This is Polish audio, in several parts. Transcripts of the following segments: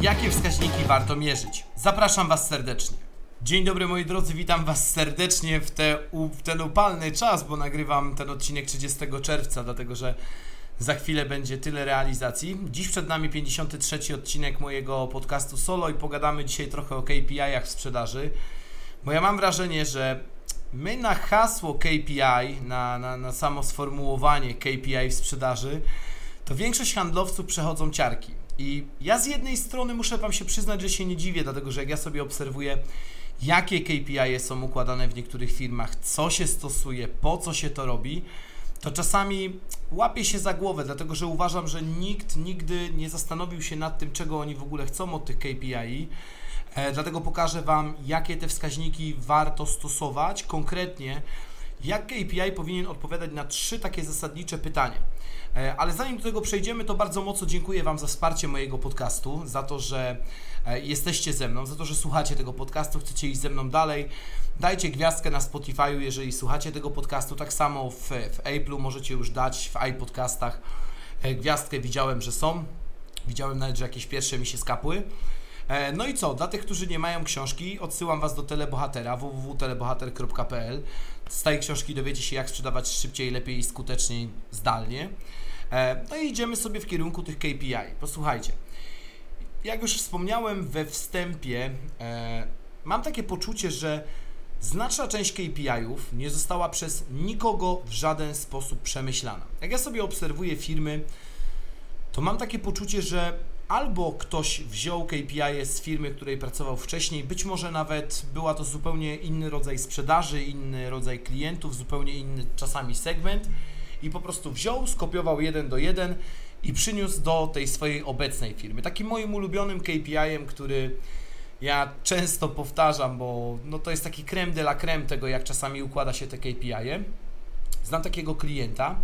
Jakie wskaźniki warto mierzyć? Zapraszam Was serdecznie. Dzień dobry moi drodzy, witam Was serdecznie w ten upalny czas, bo nagrywam ten odcinek 30 czerwca, dlatego że za chwilę będzie tyle realizacji. Dziś przed nami 53. odcinek mojego podcastu solo i pogadamy dzisiaj trochę o KPI-ach w sprzedaży, bo ja mam wrażenie, że my na hasło KPI, na samo sformułowanie KPI w sprzedaży, to większość handlowców przechodzą ciarki. I ja z jednej strony muszę Wam się przyznać, że się nie dziwię, dlatego że jak ja sobie obserwuję, jakie KPI są układane w niektórych firmach, co się stosuje, po co się to robi, to czasami łapię się za głowę, dlatego że uważam, że nikt nigdy nie zastanowił się nad tym, czego oni w ogóle chcą od tych KPI. Dlatego pokażę Wam, jakie te wskaźniki warto stosować, konkretnie jak KPI powinien odpowiadać na trzy takie zasadnicze pytania. Ale zanim do tego przejdziemy, to bardzo mocno dziękuję Wam za wsparcie mojego podcastu, za to, że jesteście ze mną, za to, że słuchacie tego podcastu, chcecie iść ze mną dalej. Dajcie gwiazdkę na Spotify'u, jeżeli słuchacie tego podcastu, tak samo w Apple'u możecie już dać, w iPodcastach gwiazdkę, widziałem, że są, widziałem nawet, że jakieś pierwsze mi się skapły. No i co, dla tych, którzy nie mają książki, odsyłam Was do Telebohatera, www.telebohater.pl. Z tej książki dowiecie się, jak sprzedawać szybciej, lepiej i skuteczniej zdalnie. No i idziemy sobie w kierunku tych KPI. Posłuchajcie, jak już wspomniałem we wstępie, mam takie poczucie, że znaczna część KPI-ów nie została przez nikogo w żaden sposób przemyślana. Jak ja sobie obserwuję firmy, to mam takie poczucie, że albo ktoś wziął KPI z firmy, której pracował wcześniej, być może nawet była to zupełnie inny rodzaj sprzedaży, inny rodzaj klientów, zupełnie inny czasami segment i po prostu wziął, skopiował 1 do 1 i przyniósł do tej swojej obecnej firmy. Takim moim ulubionym KPI-em, który ja często powtarzam, bo no to jest taki crème de la crème tego, jak czasami układa się te KPI-e. Znam takiego klienta,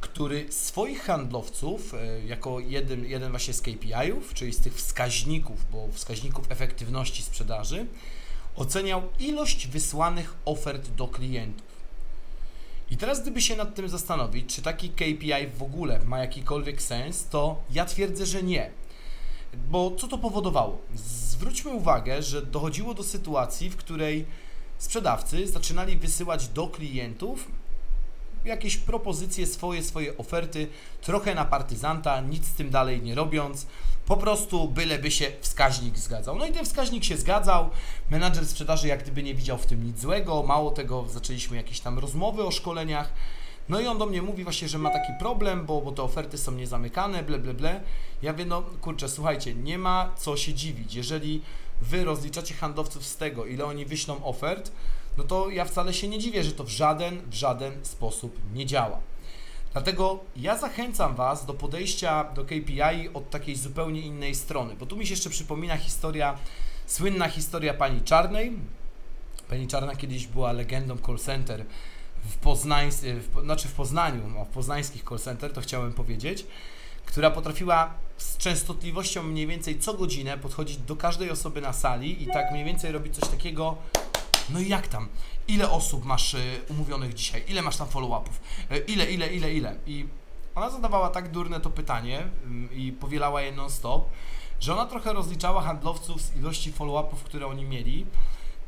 który swoich handlowców, jako jeden właśnie z KPI-ów, czyli z tych wskaźników, bo wskaźników efektywności sprzedaży, oceniał ilość wysłanych ofert do klientów. I teraz gdyby się nad tym zastanowić, czy taki KPI w ogóle ma jakikolwiek sens, to ja twierdzę, że nie. Bo co to powodowało? Zwróćmy uwagę, że dochodziło do sytuacji, w której sprzedawcy zaczynali wysyłać do klientów jakieś propozycje swoje oferty, trochę na partyzanta, nic z tym dalej nie robiąc, po prostu byleby się wskaźnik zgadzał. No i ten wskaźnik się zgadzał, menadżer sprzedaży jak gdyby nie widział w tym nic złego, mało tego, zaczęliśmy jakieś tam rozmowy o szkoleniach, no i on do mnie mówi właśnie, że ma taki problem, bo te oferty są niezamykane, ble, ble, ble. Ja mówię, no kurczę, słuchajcie, nie ma co się dziwić, jeżeli Wy rozliczacie handlowców z tego, ile oni wyślą ofert, no to ja wcale się nie dziwię, że to w żaden sposób nie działa. Dlatego ja zachęcam Was do podejścia do KPI od takiej zupełnie innej strony, bo tu mi się jeszcze przypomina słynna historia Pani Czarnej. Pani Czarna kiedyś była legendą call center w poznańskich call center, to chciałem powiedzieć, która potrafiła z częstotliwością mniej więcej co godzinę podchodzić do każdej osoby na sali i tak mniej więcej robić coś takiego. No i jak tam? Ile osób masz umówionych dzisiaj? Ile masz tam follow-upów? Ile? I ona zadawała tak durne to pytanie i powielała je non-stop, że ona trochę rozliczała handlowców z ilości follow-upów, które oni mieli,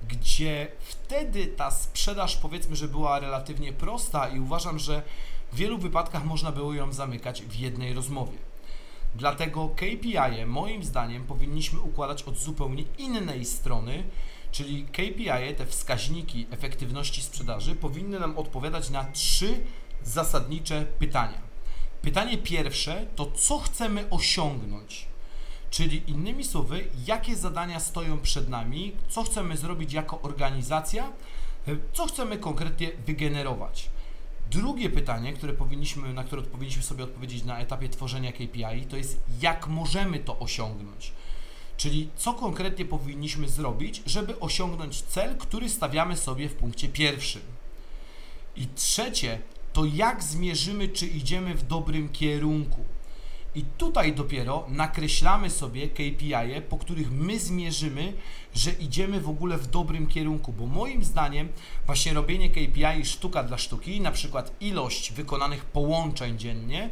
gdzie wtedy ta sprzedaż, powiedzmy, że była relatywnie prosta i uważam, że w wielu wypadkach można było ją zamykać w jednej rozmowie. Dlatego KPI-e moim zdaniem powinniśmy układać od zupełnie innej strony, czyli KPI-e, te wskaźniki efektywności sprzedaży, powinny nam odpowiadać na trzy zasadnicze pytania. Pytanie pierwsze to, co chcemy osiągnąć, czyli innymi słowy, jakie zadania stoją przed nami, co chcemy zrobić jako organizacja, co chcemy konkretnie wygenerować. Drugie pytanie, na które powinniśmy sobie odpowiedzieć na etapie tworzenia KPI, to jest, jak możemy to osiągnąć. Czyli co konkretnie powinniśmy zrobić, żeby osiągnąć cel, który stawiamy sobie w punkcie pierwszym. I trzecie, to jak zmierzymy, czy idziemy w dobrym kierunku. I tutaj dopiero nakreślamy sobie KPI-e, po których my zmierzymy, że idziemy w ogóle w dobrym kierunku, bo moim zdaniem właśnie robienie KPI sztuka dla sztuki, na przykład ilość wykonanych połączeń dziennie,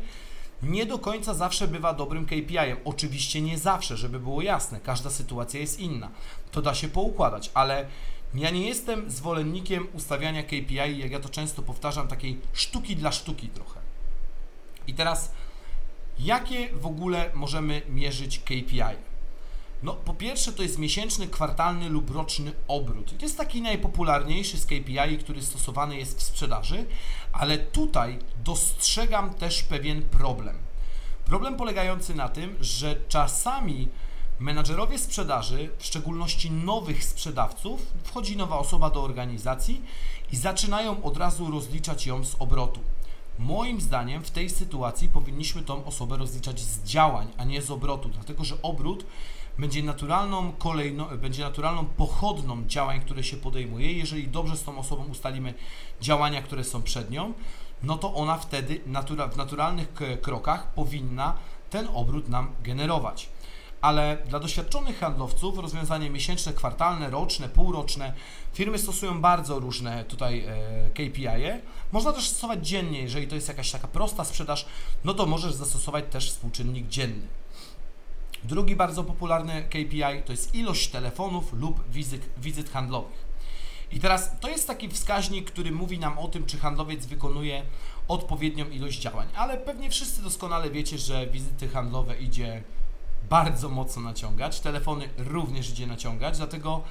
nie do końca zawsze bywa dobrym KPI-em. Oczywiście nie zawsze, żeby było jasne, każda sytuacja jest inna. To da się poukładać, ale ja nie jestem zwolennikiem ustawiania KPI, jak ja to często powtarzam, takiej sztuki dla sztuki trochę. I teraz jakie w ogóle możemy mierzyć KPI? No po pierwsze to jest miesięczny, kwartalny lub roczny obrót. I to jest taki najpopularniejszy z KPI, który stosowany jest w sprzedaży, ale tutaj dostrzegam też pewien problem. Problem polegający na tym, że czasami menadżerowie sprzedaży, w szczególności nowych sprzedawców, wchodzi nowa osoba do organizacji i zaczynają od razu rozliczać ją z obrotu. Moim zdaniem w tej sytuacji powinniśmy tą osobę rozliczać z działań, a nie z obrotu, dlatego że obrót będzie naturalną pochodną działań, które się podejmuje. Jeżeli dobrze z tą osobą ustalimy działania, które są przed nią, no to ona wtedy w naturalnych krokach powinna ten obrót nam generować. Ale dla doświadczonych handlowców rozwiązanie miesięczne, kwartalne, roczne, półroczne, firmy stosują bardzo różne tutaj KPI-e. Można też stosować dziennie, jeżeli to jest jakaś taka prosta sprzedaż, no to możesz zastosować też współczynnik dzienny. Drugi bardzo popularny KPI to jest ilość telefonów lub wizyt handlowych. I teraz to jest taki wskaźnik, który mówi nam o tym, czy handlowiec wykonuje odpowiednią ilość działań, ale pewnie wszyscy doskonale wiecie, że wizyty handlowe idzie bardzo mocno naciągać, telefony również idzie naciągać, dlatego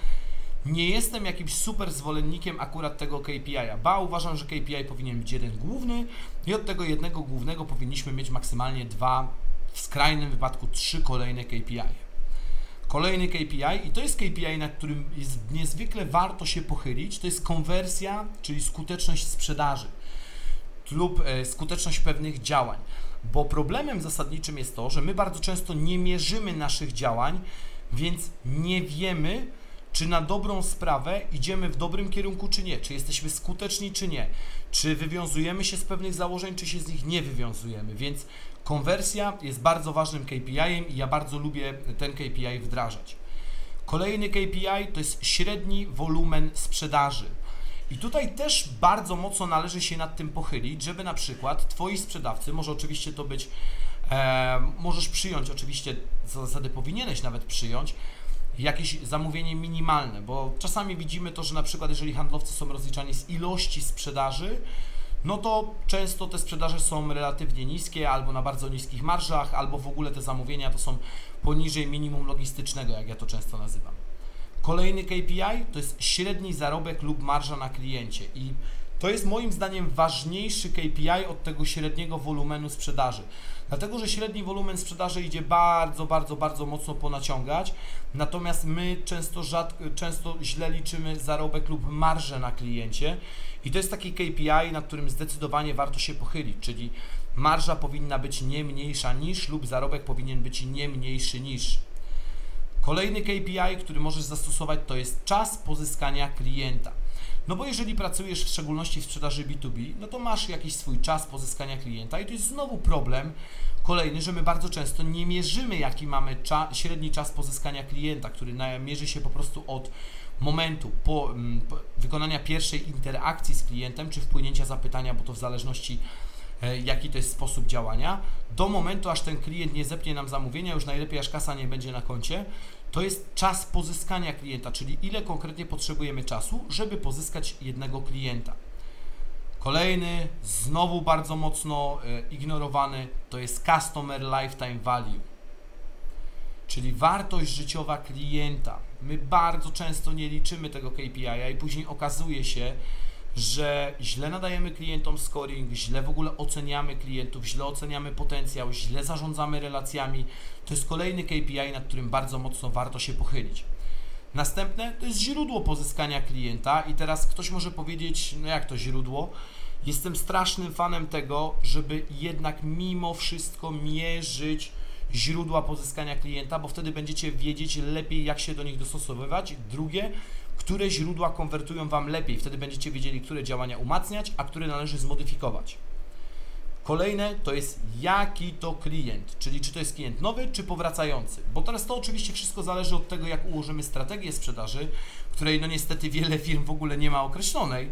nie jestem jakimś super zwolennikiem akurat tego KPI-a, uważam, że KPI powinien być jeden główny i od tego jednego głównego powinniśmy mieć maksymalnie 2, w skrajnym wypadku 3 kolejne KPI. Kolejny KPI, i to jest KPI, na którym jest niezwykle warto się pochylić, to jest konwersja, czyli skuteczność sprzedaży lub skuteczność pewnych działań. Bo problemem zasadniczym jest to, że my bardzo często nie mierzymy naszych działań, więc nie wiemy, czy na dobrą sprawę idziemy w dobrym kierunku, czy nie, czy jesteśmy skuteczni, czy nie, czy wywiązujemy się z pewnych założeń, czy się z nich nie wywiązujemy, więc konwersja jest bardzo ważnym KPI-em i ja bardzo lubię ten KPI wdrażać. Kolejny KPI to jest średni wolumen sprzedaży. I tutaj też bardzo mocno należy się nad tym pochylić, żeby na przykład Twoi sprzedawcy, może oczywiście to być, możesz przyjąć, oczywiście z zasady powinieneś nawet przyjąć, jakieś zamówienie minimalne, bo czasami widzimy to, że na przykład jeżeli handlowcy są rozliczani z ilości sprzedaży, no to często te sprzedaże są relatywnie niskie, albo na bardzo niskich marżach, albo w ogóle te zamówienia to są poniżej minimum logistycznego, jak ja to często nazywam. Kolejny KPI to jest średni zarobek lub marża na kliencie i to jest moim zdaniem ważniejszy KPI od tego średniego wolumenu sprzedaży, dlatego że średni wolumen sprzedaży idzie bardzo mocno ponaciągać, natomiast my często źle liczymy zarobek lub marżę na kliencie i to jest taki KPI, nad którym zdecydowanie warto się pochylić, czyli marża powinna być nie mniejsza niż lub zarobek powinien być nie mniejszy niż. Kolejny KPI, który możesz zastosować, to jest czas pozyskania klienta. No bo jeżeli pracujesz w szczególności w sprzedaży B2B, no to masz jakiś swój czas pozyskania klienta i to jest znowu problem kolejny, że my bardzo często nie mierzymy, jaki mamy średni czas pozyskania klienta, który mierzy się po prostu od momentu po wykonania pierwszej interakcji z klientem, czy wpłynięcia zapytania, bo to w zależności jaki to jest sposób działania, do momentu, aż ten klient nie zepnie nam zamówienia, już najlepiej, aż kasa nie będzie na koncie, to jest czas pozyskania klienta, czyli ile konkretnie potrzebujemy czasu, żeby pozyskać jednego klienta. Kolejny, znowu bardzo mocno ignorowany, to jest Customer Lifetime Value, czyli wartość życiowa klienta. My bardzo często nie liczymy tego KPI-a i później okazuje się, że źle nadajemy klientom scoring, źle w ogóle oceniamy klientów, źle oceniamy potencjał, źle zarządzamy relacjami. To jest kolejny KPI, nad którym bardzo mocno warto się pochylić. Następne to jest źródło pozyskania klienta i teraz ktoś może powiedzieć, no jak to źródło? Jestem strasznym fanem tego, żeby jednak mimo wszystko mierzyć źródła pozyskania klienta, bo wtedy będziecie wiedzieć lepiej, jak się do nich dostosowywać. Drugie, które źródła konwertują Wam lepiej, wtedy będziecie wiedzieli, które działania umacniać, a które należy zmodyfikować. Kolejne to jest jaki to klient, czyli czy to jest klient nowy, czy powracający, bo teraz to oczywiście wszystko zależy od tego, jak ułożymy strategię sprzedaży, której no niestety wiele firm w ogóle nie ma określonej,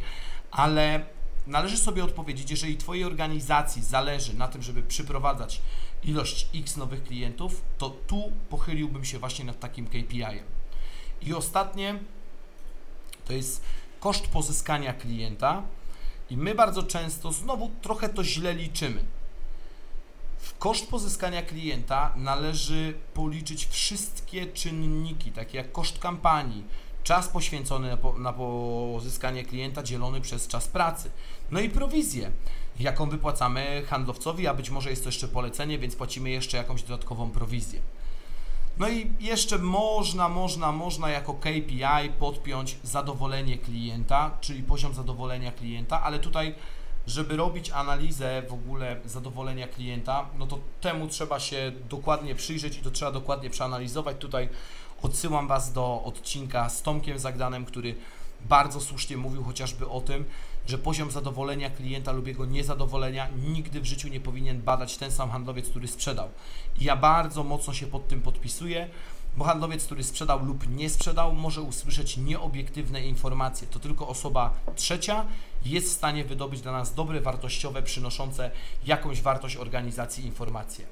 ale należy sobie odpowiedzieć, jeżeli Twojej organizacji zależy na tym, żeby przyprowadzać ilość X nowych klientów, to tu pochyliłbym się właśnie nad takim KPI-em. I ostatnie to jest koszt pozyskania klienta. I my bardzo często, znowu trochę to źle liczymy. W koszt pozyskania klienta należy policzyć wszystkie czynniki, takie jak koszt kampanii, czas poświęcony na pozyskanie klienta dzielony przez czas pracy, no i prowizję, jaką wypłacamy handlowcowi, a być może jest to jeszcze polecenie, więc płacimy jeszcze jakąś dodatkową prowizję. No i jeszcze można jako KPI podpiąć zadowolenie klienta, czyli poziom zadowolenia klienta, ale tutaj, żeby robić analizę w ogóle zadowolenia klienta, no to temu trzeba się dokładnie przyjrzeć i to trzeba dokładnie przeanalizować. Tutaj odsyłam Was do odcinka z Tomkiem Zagdanem, który bardzo słusznie mówił chociażby o tym, że poziom zadowolenia klienta lub jego niezadowolenia nigdy w życiu nie powinien badać ten sam handlowiec, który sprzedał. I ja bardzo mocno się pod tym podpisuję, bo handlowiec, który sprzedał lub nie sprzedał, może usłyszeć nieobiektywne informacje. To tylko osoba trzecia jest w stanie wydobyć dla nas dobre, wartościowe, przynoszące jakąś wartość organizacji informacje.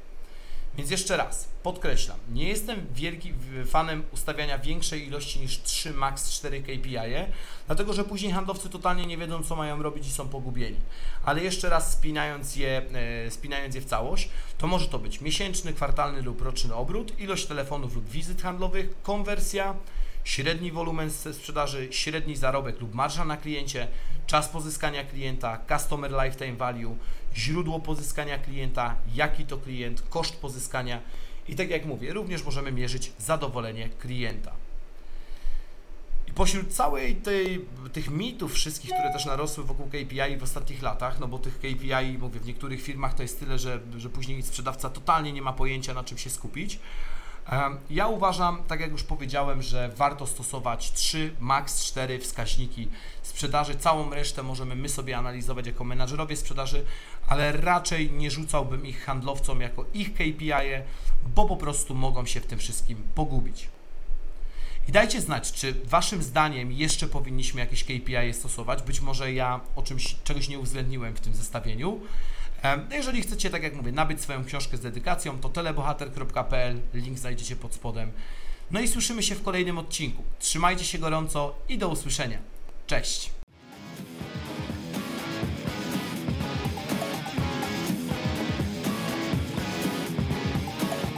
Więc jeszcze raz, podkreślam, nie jestem wielkim fanem ustawiania większej ilości niż 3, max 4 KPI-e, dlatego że później handlowcy totalnie nie wiedzą, co mają robić i są pogubieni. Ale jeszcze raz spinając je w całość, to może to być miesięczny, kwartalny lub roczny obrót, ilość telefonów lub wizyt handlowych, konwersja, średni wolumen sprzedaży, średni zarobek lub marża na kliencie, czas pozyskania klienta, customer lifetime value, źródło pozyskania klienta, jaki to klient, koszt pozyskania i tak jak mówię, również możemy mierzyć zadowolenie klienta. I pośród całej tych mitów wszystkich, które też narosły wokół KPI w ostatnich latach, no bo tych KPI, mówię, w niektórych firmach to jest tyle, że później sprzedawca totalnie nie ma pojęcia, na czym się skupić. Ja uważam, tak jak już powiedziałem, że warto stosować 3, max 4 wskaźniki sprzedaży. Całą resztę możemy my sobie analizować jako menadżerowie sprzedaży, ale raczej nie rzucałbym ich handlowcom jako ich KPI-e, bo po prostu mogą się w tym wszystkim pogubić. I dajcie znać, czy Waszym zdaniem jeszcze powinniśmy jakieś KPI-e stosować. Być może ja czegoś nie uwzględniłem w tym zestawieniu. Jeżeli chcecie, tak jak mówię, nabyć swoją książkę z dedykacją, to telebohater.pl, link znajdziecie pod spodem. No i słyszymy się w kolejnym odcinku. Trzymajcie się gorąco i do usłyszenia. Cześć!